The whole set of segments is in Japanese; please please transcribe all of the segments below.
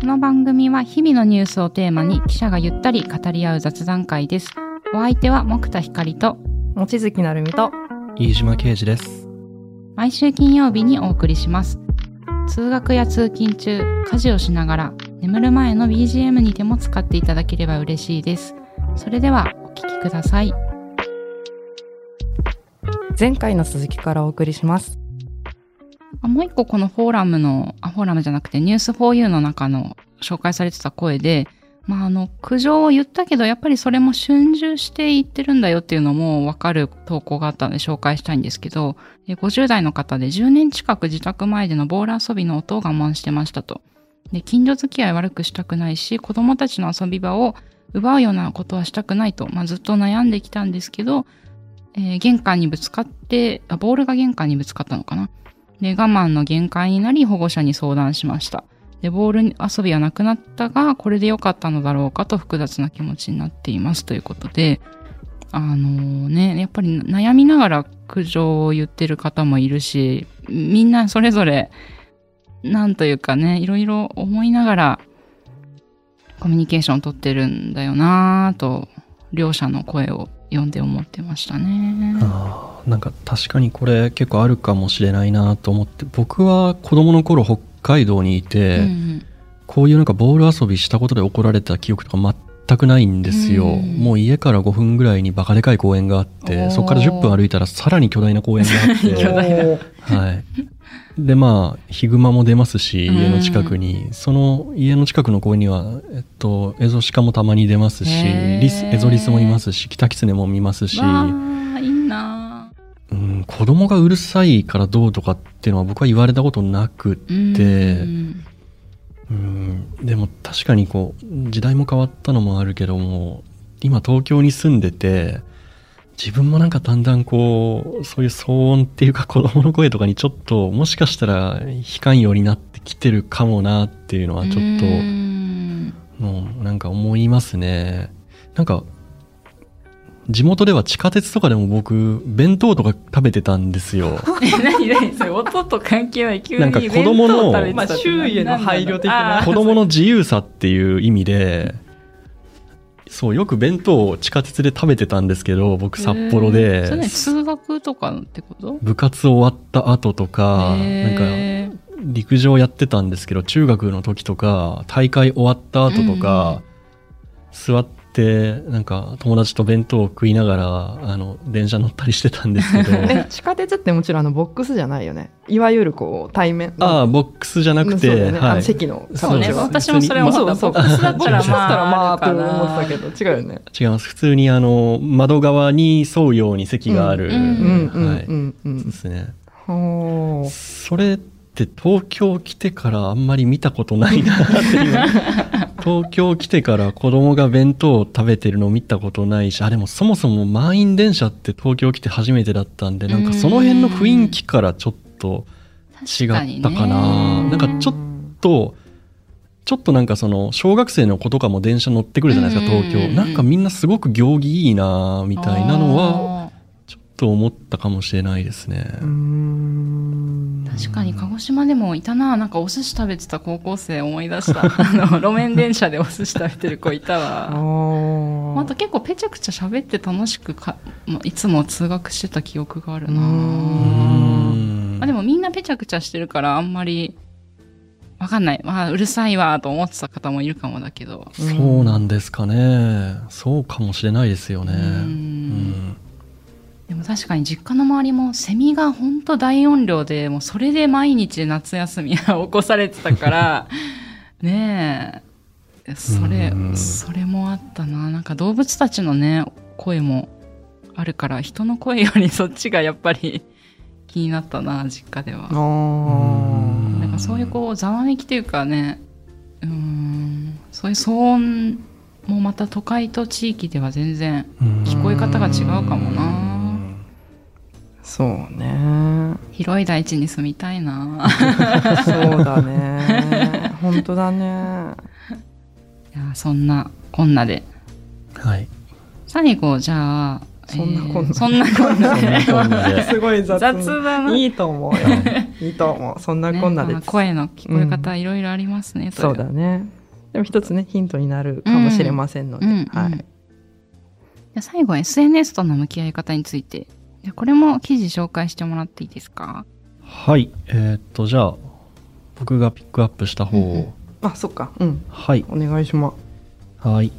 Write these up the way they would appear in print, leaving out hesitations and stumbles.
この番組は日々のニュースをテーマに記者がゆったり語り合う雑談会です。お相手は木田光と望月なるみと飯島啓司です。毎週金曜日にお送りします。通学や通勤中、家事をしながら、眠る前の BGM にでも使っていただければ嬉しいです。それではお聞きください。前回の続きからお送りします。もう一個このフォーラムじゃなくてニュース 4U の中の紹介されてた声で、苦情を言ったけどやっぱりそれも春秋して言ってるんだよっていうのも分かる投稿があったので紹介したいんですけど、50代の方で10年近く自宅前でのボール遊びの音を我慢してましたと。で、近所付き合い悪くしたくないし、子供たちの遊び場を奪うようなことはしたくないと、ずっと悩んできたんですけど、ボールが玄関にぶつかったのかな。で、我慢の限界になり保護者に相談しました。で、ボール遊びはなくなったが、これで良かったのだろうかと複雑な気持ちになっていますということで、やっぱり悩みながら苦情を言ってる方もいるし、みんなそれぞれ、いろいろ思いながらコミュニケーションを取ってるんだよなぁと、両者の声を読んで思ってましたね。確かにこれ結構あるかもしれないなと思って、僕は子どもの頃北海道にいて、こういうボール遊びしたことで怒られた記憶とか全くないんですよ。もう家から5分ぐらいにバカでかい公園があって、そこから10分歩いたらさらに巨大な公園があってで、ヒグマも出ますし、家の近くに、その家の近くの公園には、エゾシカもたまに出ますし、エゾリスもいますし、キタキツネも見ますし。いいな、子供がうるさいからどうとかっていうのは僕は言われたことなくて、でも確かに時代も変わったのもあるけども、今東京に住んでて、自分もだんだんそういう騒音っていうか子供の声とかにちょっともしかしたら非寛容になってきてるかもなっていうのはちょっと思いますね。地元では地下鉄とかでも僕弁当とか食べてたんですよ。何それ、音と関係ない急に弁当食べてたって、周囲への配慮的な、子供の自由さっていう意味でそう、よく弁当を地下鉄で食べてたんですけど、僕札幌で。それ通学とかってこと？部活終わった後とか、陸上やってたんですけど、中学の時とか、大会終わった後とか、座って、友達と弁当を食いながら、電車乗ったりしてたんですけど。地下鉄ってもちろんボックスじゃないよね。いわゆる対面。ボックスじゃなくて、席の。そうね、私もそれ思った。ボックスだったらと思ってたけど、違うよね。違います。普通に窓側に沿うように席がある。ですね。それって東京来てからあんまり見たことないなっていう。東京来てから子供が弁当を食べてるのを見たことないし、でもそもそも満員電車って東京来て初めてだったんで、その辺の雰囲気からちょっと違ったかな。ちょっと小学生の子とかも電車乗ってくるじゃないですか、東京。みんなすごく行儀いいなみたいなのはちょっと思ったかもしれないですね。確かに鹿児島でもいたな。お寿司食べてた高校生思い出した。路面電車でお寿司食べてる子いたわ。あと結構ペチャクチャ喋って楽しくいつも通学してた記憶があるな。でもみんなペチャクチャしてるからあんまりわかんない。うるさいわと思ってた方もいるかもだけど。そうなんですかね。そうかもしれないですよね。でも確かに実家の周りもセミが本当大音量で、もうそれで毎日夏休みは起こされてたからねえ、それもあったな。動物たちのね声もあるから、人の声よりそっちがやっぱり気になったな、実家では。そういうざわめきというかね、そういう騒音もまた都会と地域では全然聞こえ方が違うかもな。そうね、広い大地に住みたいなそうだね、本当だね。いや、そんなこんなで、はい、最後じゃあそんなこんなで、すごい雑だな。いいと思うよいいと思う。そんなこんなで、ね、声の聞こえ方いろいろありますね、うん、そうだね。でも一つねヒントになるかもしれませんので、うんうんうん、はい。最後 SNS との向き合い方について、これも記事紹介してもらっていいですか？はい、じゃあ僕がピックアップした方を、うんうん、あ、そっか、うん、はい、お願いします。はい、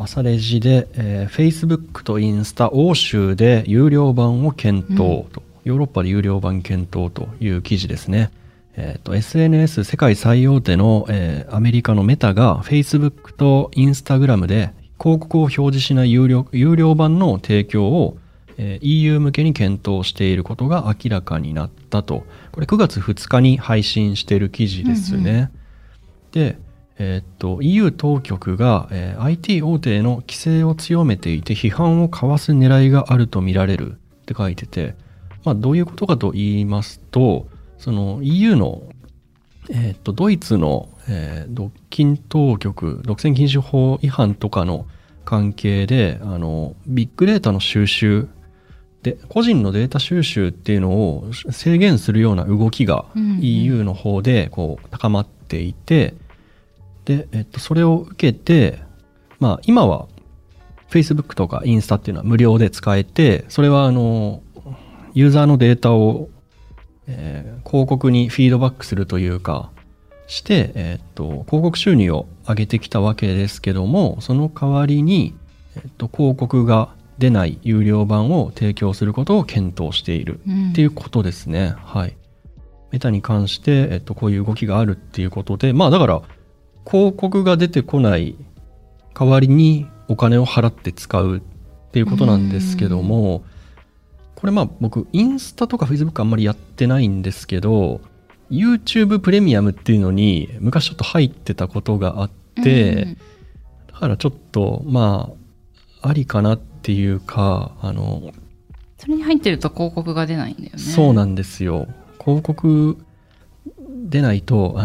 朝レジで、Facebook とインスタ欧州で有料版を検討と、うん、ヨーロッパで有料版検討という記事ですね。SNS 世界最大手の、アメリカのメタが Facebook と Instagram で広告を表示しない有料版の提供を、EU 向けに検討していることが明らかになったと。これ9月2日に配信している記事ですね、うんうん、で、EU 当局が、IT 大手への規制を強めていて批判をかわす狙いがあると見られるって書いてて、まあ、どういうことかと言いますと、その EU の、ドイツの、独禁当局、独占禁止法違反とかの関係で、ビッグデータの収集で個人のデータ収集っていうのを制限するような動きが EU の方でこう高まっていて、で、それを受けて、まあ、今は Facebook とかインスタっていうのは無料で使えて、それはユーザーのデータを広告にフィードバックするというかして、広告収入を上げてきたわけですけども、その代わりに、広告が出ない有料版を提供することを検討しているっていうことですね、うん、はい。メタに関して、こういう動きがあるっていうことで、まあだから広告が出てこない代わりにお金を払って使うっていうことなんですけども、これまあ僕インスタとか Facebook あんまりやってないんですけど、YouTube プレミアムっていうのに昔ちょっと入ってたことがあって、うん、だからちょっとまあありかなっていうか、それに入ってると広告が出ないんだよね。そうなんですよ。広告出ないと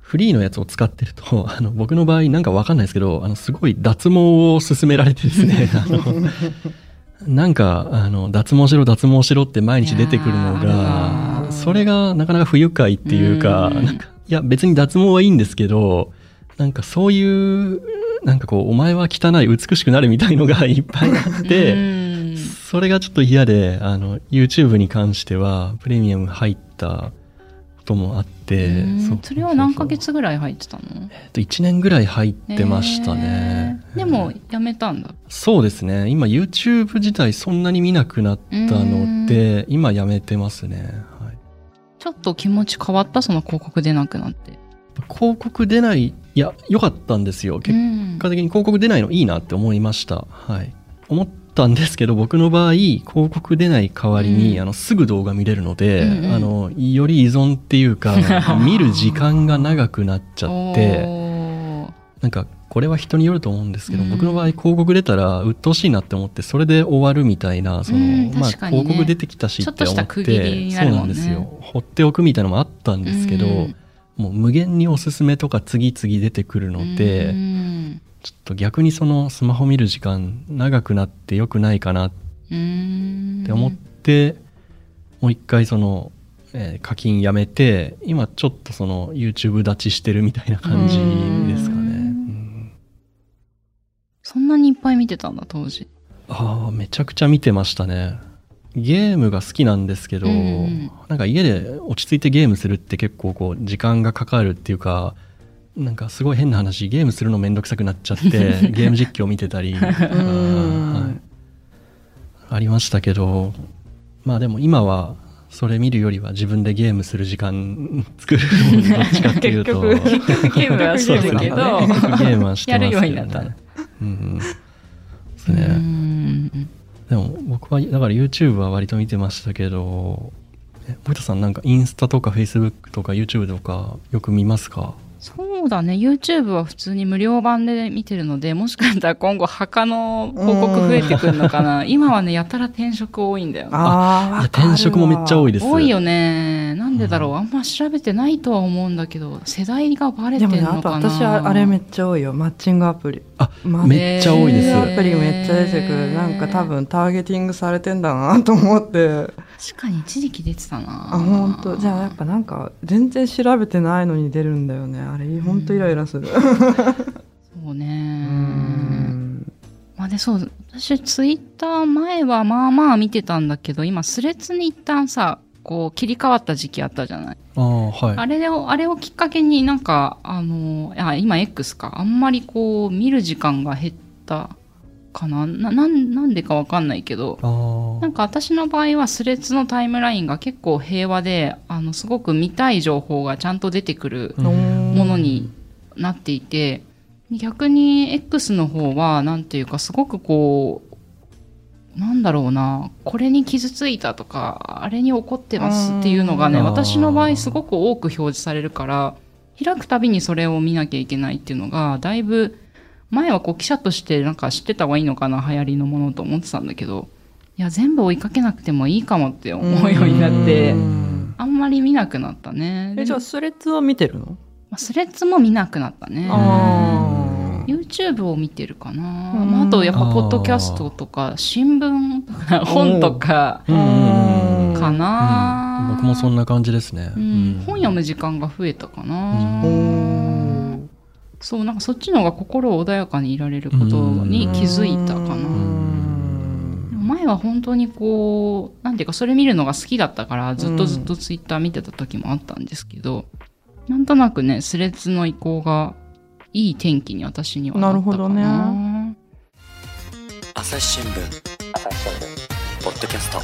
フリーのやつを使ってると、僕の場合なんかわかんないですけど、すごい脱毛を勧められてですねなんか脱毛しろ脱毛しろって毎日出てくるのが、それがなかなか不愉快っていうか、なんかいや別に脱毛はいいんですけど、なんかそういうなんかこうお前は汚い美しくなるみたいのがいっぱいあってそれがちょっと嫌で、YouTube に関してはプレミアム入ったこともあって、 それは何ヶ月ぐらい入ってたの？1年ぐらい入ってましたね。でもやめたんだ。そうですね、今 YouTube 自体そんなに見なくなったので今やめてますね、はい、ちょっと気持ち変わった。その広告出なくなって。広告出ない、いや良かったんですよ。結果的に広告出ないのいいなって思いました、はい、思ったんですけど、僕の場合広告出ない代わりに、すぐ動画見れるので、うんうん、より依存っていうか見る時間が長くなっちゃってなんかこれは人によると思うんですけど、うん、僕の場合広告出たら鬱陶しいなって思ってそれで終わるみたいな、その、うん、まあ、広告出てきたしって思って、そうなんですよ、放っておくみたいなのもあったんですけど、うん、もう無限におすすめとか次々出てくるので、うん、ちょっと逆にそのスマホ見る時間長くなって良くないかなって思って、もう一回その、課金やめて今ちょっとその YouTube 立ちしてるみたいな感じですかね。うん、そんなにいっぱい見てたんだ当時。ああ、めちゃくちゃ見てましたね。ゲームが好きなんですけど、なんか家で落ち着いてゲームするって結構こう時間がかかるっていうか、なんかすごい変な話、ゲームするのめんどくさくなっちゃってゲーム実況見てたりとか、はい、ありましたけど、まあでも今はそれ見るよりは自分でゲームする時間作るのにどっちかっていうと結局ゲームはしてるけどゲームはしてますけどね、やるようになった、うん、ですね。でも僕はだから YouTube は割と見てましたけど、森田さんなんかインスタとか Facebook とか YouTube とかよく見ますか？そうだね、 YouTube は普通に無料版で見てるので、もしかしたら今後墓の広告増えてくるのかな今はねやたら転職多いんだよ。ああ、転職もめっちゃ多いです。多いよね。なんなんでだろう、あんま調べてないとは思うんだけど、世代がバレてるのかな。でもね、私はあれめっちゃ多いよ、マッチングアプリ。あ、めっちゃ多いです。アプリめっちゃ出てくる。なんか多分ターゲティングされてんだなと思って。確かに一時期出てたな。あ、ほんと。じゃあやっぱなんか全然調べてないのに出るんだよね、あれ。ほんとイライラする。そうね。まあ、で、そう、私ツイッター前はまあまあ見てたんだけど、今スレッズに一旦さこう切り替わった時期あったじゃない。あ、はい、あれをきっかけになんか今 X か、あんまりこう見る時間が減ったかな。なんでかわかんないけど、なんか私の場合はスレッズのタイムラインが結構平和で、すごく見たい情報がちゃんと出てくるものになっていて、逆に X の方はなんていうか、すごくこうなんだろうな、これに傷ついたとかあれに怒ってますっていうのがね、私の場合すごく多く表示されるから、開くたびにそれを見なきゃいけないっていうのが、だいぶ前はこう記者としてなんか知ってた方がいいのかな、流行りのものと思ってたんだけど、いや全部追いかけなくてもいいかもって思うようになって、あんまり見なくなったね。じゃあスレッズを見てるの？スレッズも見なくなったね。YouTube を見てるかな、まあ、あとやっぱポッドキャストとか新聞とか本とかかな、僕もそんな感じですね、本読む時間が増えたかな、そう、なんかそっちの方が心穏やかにいられることに気づいたかな。前は本当にこうなんていうか、それ見るのが好きだったからずっと Twitter 見てた時もあったんですけど、なんとなくね、スレッズの移行がいい天気に私にはなったかな。 なるほどね。朝日新聞ポッドキャスト、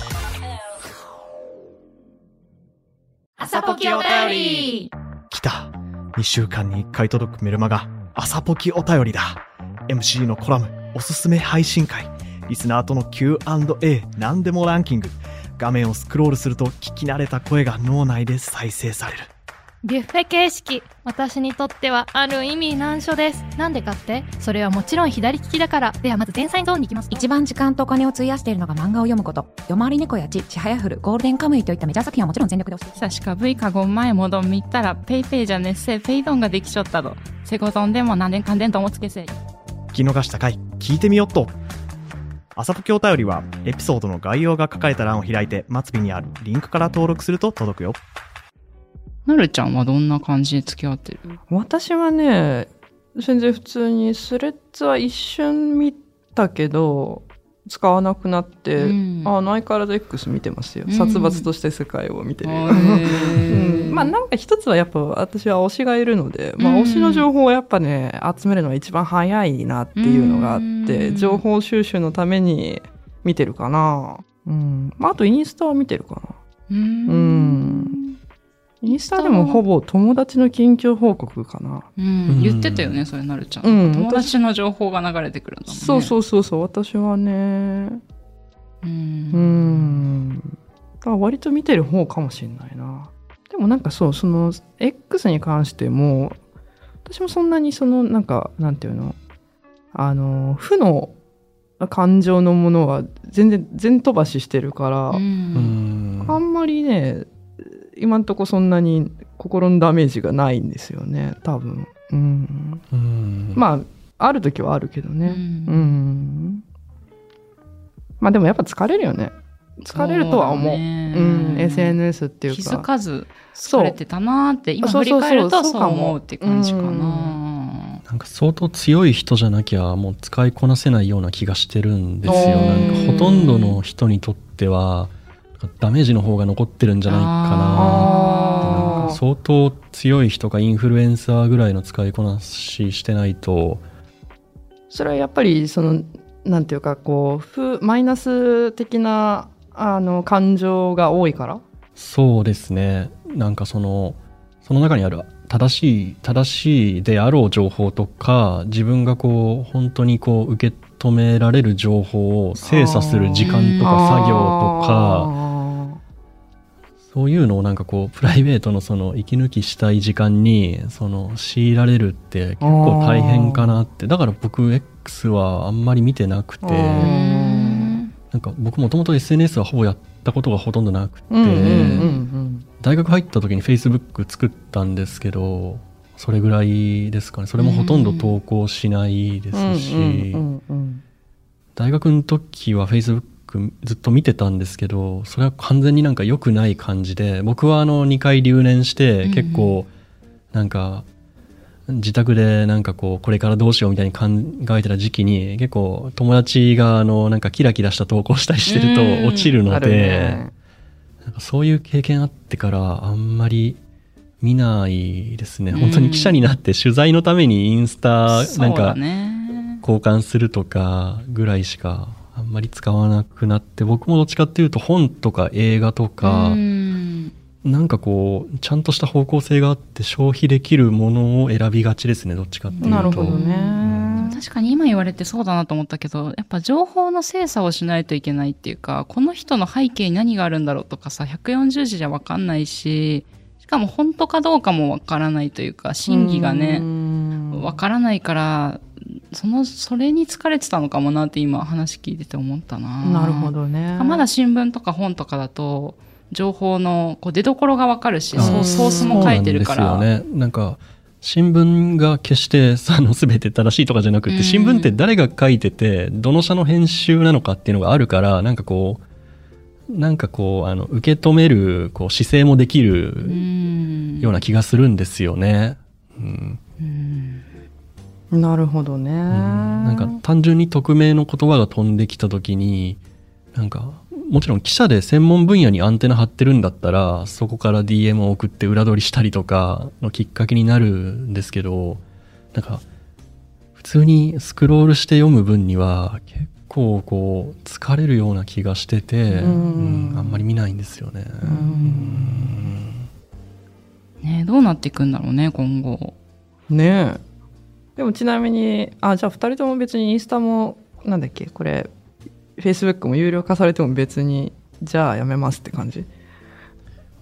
朝ポキお便り来た。2週間に1回届くメルマガ、朝ポキお便りだ。 MC のコラム、おすすめ配信会、リスナーとの Q&A、 なんでもランキング。画面をスクロールすると聞き慣れた声が脳内で再生される。ビュッフェ形式、私にとってはある意味難所です。なんでかって、それはもちろん左利きだから。ではまず前菜ゾーンに行きます。一番時間とお金を費やしているのが漫画を読むこと。夜回り猫やちはやふる、ゴールデンカムイといったメジャー作品はもちろん全力で押して、さしか V かごん前もどん見たらペイペイじゃねっせペイドンができちょったどセゴドンでも何年間でんともつけせ。聞き逃した回聞いてみよっと。朝ポキお便りはエピソードの概要が書かれた欄を開いて、末尾にあるリンクから登録すると届くよ。なるちゃんはどんな感じで付き合ってる？私はね、全然普通にスレッズは一瞬見たけど使わなくなって、相変わらず X 見てますよ、殺伐として世界を見てる、まあなんか一つはやっぱ私は推しがいるので、まあ、推しの情報をやっぱね集めるのが一番早いなっていうのがあって、情報収集のために見てるかな、まあ、あとインスタは見てるかな。インスタでもほぼ友達の近況報告かな、言ってたよねそれ、なるちゃん、友達の情報が流れてくるんだもんね。そう私はねだから割と見てる方かもしれないな。でもなんかその X に関しても私もそんなにそのなんかなんていうの、負の感情のものは全然全飛ばししてるから、あんまりね今んとこそんなに心のダメージがないんですよね多分、まあある時はあるけどね、まあでもやっぱ疲れるよね。疲れるとは思う、SNS っていうか気づかず疲れてたなーって今振り返るとそう思うって感じかな、なんか相当強い人じゃなきゃもう使いこなせないような気がしてるんですよ。なんかほとんどの人にとってはダメージの方が残ってるんじゃないかな。なんか相当強い人かインフルエンサーぐらいの使いこなししてないと。それはやっぱりそのなんていうかこうマイナス的な感情が多いから。そうですね。なんかその中にある正しいであろう情報とか、自分がこう本当にこう受け止められる情報を精査する時間とか作業とか。そういうのをなんかこうプライベートのその息抜きしたい時間にその強いられるって結構大変かなって。だから僕 X はあんまり見てなくて、なんか僕もともと SNS はほぼやったことがほとんどなくて、大学入った時に Facebook 作ったんですけど、それぐらいですかね。それもほとんど投稿しないですし、大学の時は Facebook ずっと見てたんですけど、それは完全になんか良くない感じで、僕は2回留年して結構なんか自宅でなんかこうこれからどうしようみたいに考えてた時期に、結構友達がなんかキラキラした投稿したりしてると落ちるので、なんかそういう経験あってからあんまり見ないですね。本当に記者になって取材のためにインスタなんか交換するとかぐらいしかあんまり使わなくなって、僕もどっちかっていうと本とか映画とかなんかこうちゃんとした方向性があって消費できるものを選びがちですね、どっちかっていうと。なるほどね、確かに今言われてそうだなと思ったけど、やっぱ情報の精査をしないといけないっていうか、この人の背景に何があるんだろうとかさ、140字じゃ分かんないし、しかも本当かどうかも分からないというか、真偽がね分からないから、それに疲れてたのかもなって今話聞いてて思ったな。なるほどね。まだ新聞とか本とかだと情報のこう出どころが分かるし、ソースも書いてるから。そうなんですよね。なんか新聞が決して全て正しいとかじゃなくて、新聞って誰が書いててどの社の編集なのかっていうのがあるから、なんかこう受け止めるこう姿勢もできるような気がするんですよね。なるほどね。なんか単純に匿名の言葉が飛んできた時に、なんかもちろん記者で専門分野にアンテナ張ってるんだったら、そこから DM を送って裏取りしたりとかのきっかけになるんですけど、なんか普通にスクロールして読む分には結構こう疲れるような気がしてて、あんまり見ないんですよね。ね、どうなっていくんだろうね今後ね。でもちなみにじゃあ2人とも別にインスタもなんだっけこれフェイスブックも有料化されても別にじゃあやめますって感じ。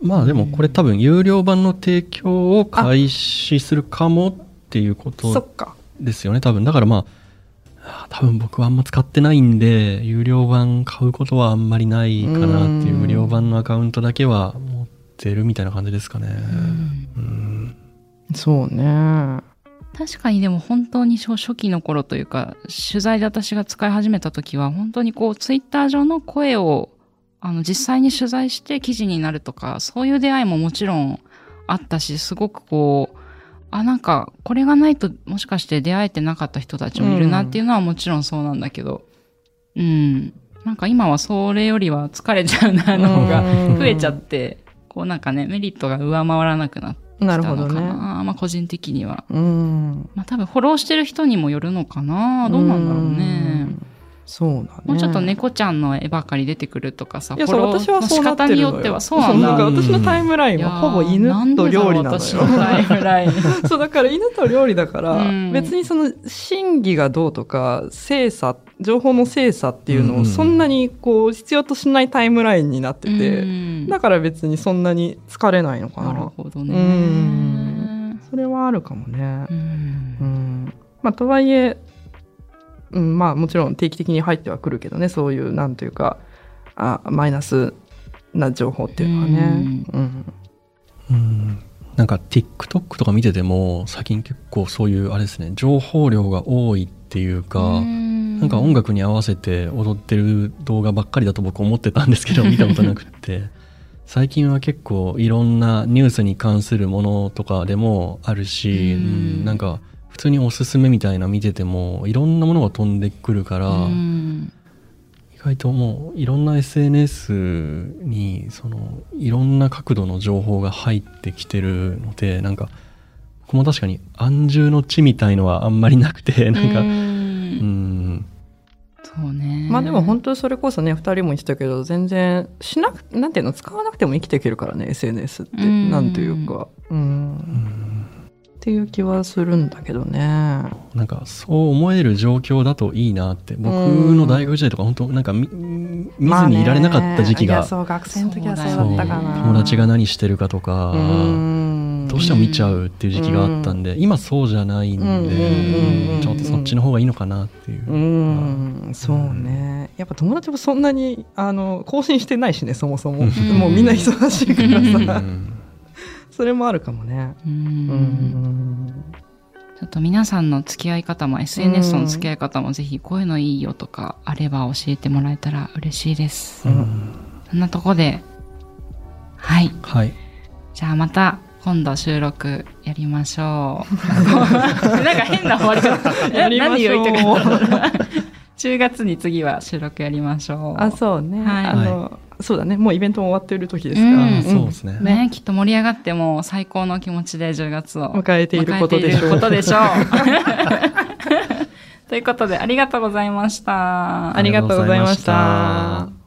まあでもこれ多分有料版の提供を開始するかもっていうことですよね多分。だからまあ多分僕はあんま使ってないんで有料版買うことはあんまりないかなっていう、無料版のアカウントだけは持ってるみたいな感じですかね。そうね。確かにでも本当に初期の頃というか、取材で私が使い始めた時は本当にこうツイッター上の声を実際に取材して記事になるとか、そういう出会いももちろんあったし、すごくこうなんかこれがないともしかして出会えてなかった人たちもいるなっていうのはもちろんそうなんだけど、なんか今はそれよりは疲れちゃうなの方が増えちゃって、こうなんかねメリットが上回らなくなって。なるほどね。まあ個人的には、まあ多分フォローしてる人にもよるのかな。どうなんだろうね。そうだね。もうちょっと猫ちゃんの絵ばかり出てくるとかさ、フォローの仕方によってはそうなんだ。なんか私のタイムラインはほぼ犬と料理なのよ。そうだから犬と料理だから、別にその真偽がどうとか情報の精査っていうのをそんなにこう必要としないタイムラインになってて、だから別にそんなに疲れないのかな。なるほどね。それはあるかもね。まあとはいえ、まあもちろん定期的に入ってはくるけどね、そういうなんというかマイナスな情報っていうのはね。なんか TikTok とか見てても最近結構そういうあれですね、情報量が多いっていうか。なんか音楽に合わせて踊ってる動画ばっかりだと僕思ってたんですけど、見たことなくって最近は結構いろんなニュースに関するものとかでもあるし、なんか普通におすすめみたいな見ててもいろんなものが飛んでくるから、意外ともういろんな SNS にいろんな角度の情報が入ってきてるので、なんか僕も確かに安住の地みたいのはあんまりなくて、なんかそうね。まあでも本当それこそね、2人も言ってたけど、全然なんていうの、使わなくても生きていけるからね SNS ってなんていうか、っていう気はするんだけどね。なんかそう思える状況だといいなって。僕の大学時代とか本当なんか見ずにいられなかった時期が、学生の時はそうだったかな。友達が何してるかとかどうしても見ちゃうっていう時期があったんで、今そうじゃないんで、ちょっとそっちの方がいいのかなっていう。そうね。やっぱ友達もそんなに更新してないしね、そもそももうみんな忙しいからさ。それもあるかもね。うん、ちょっと皆さんの付き合い方も SNS の付き合い方もぜひこういうのいいよとかあれば教えてもらえたら嬉しいです。うん、そんなとこで、はい、はい、じゃあまた今度収録やりましょう。なんか変な終わり方だったね。やりましょう。何を言いたかったの。10月に次は収録やりましょう。あ、そうね。はい、そうだね。もうイベントも終わっている時ですから、うん、そうですね。ね、きっと盛り上がってもう最高の気持ちで10月を迎えていることでしょう。ということでありがとうございました。ありがとうございました。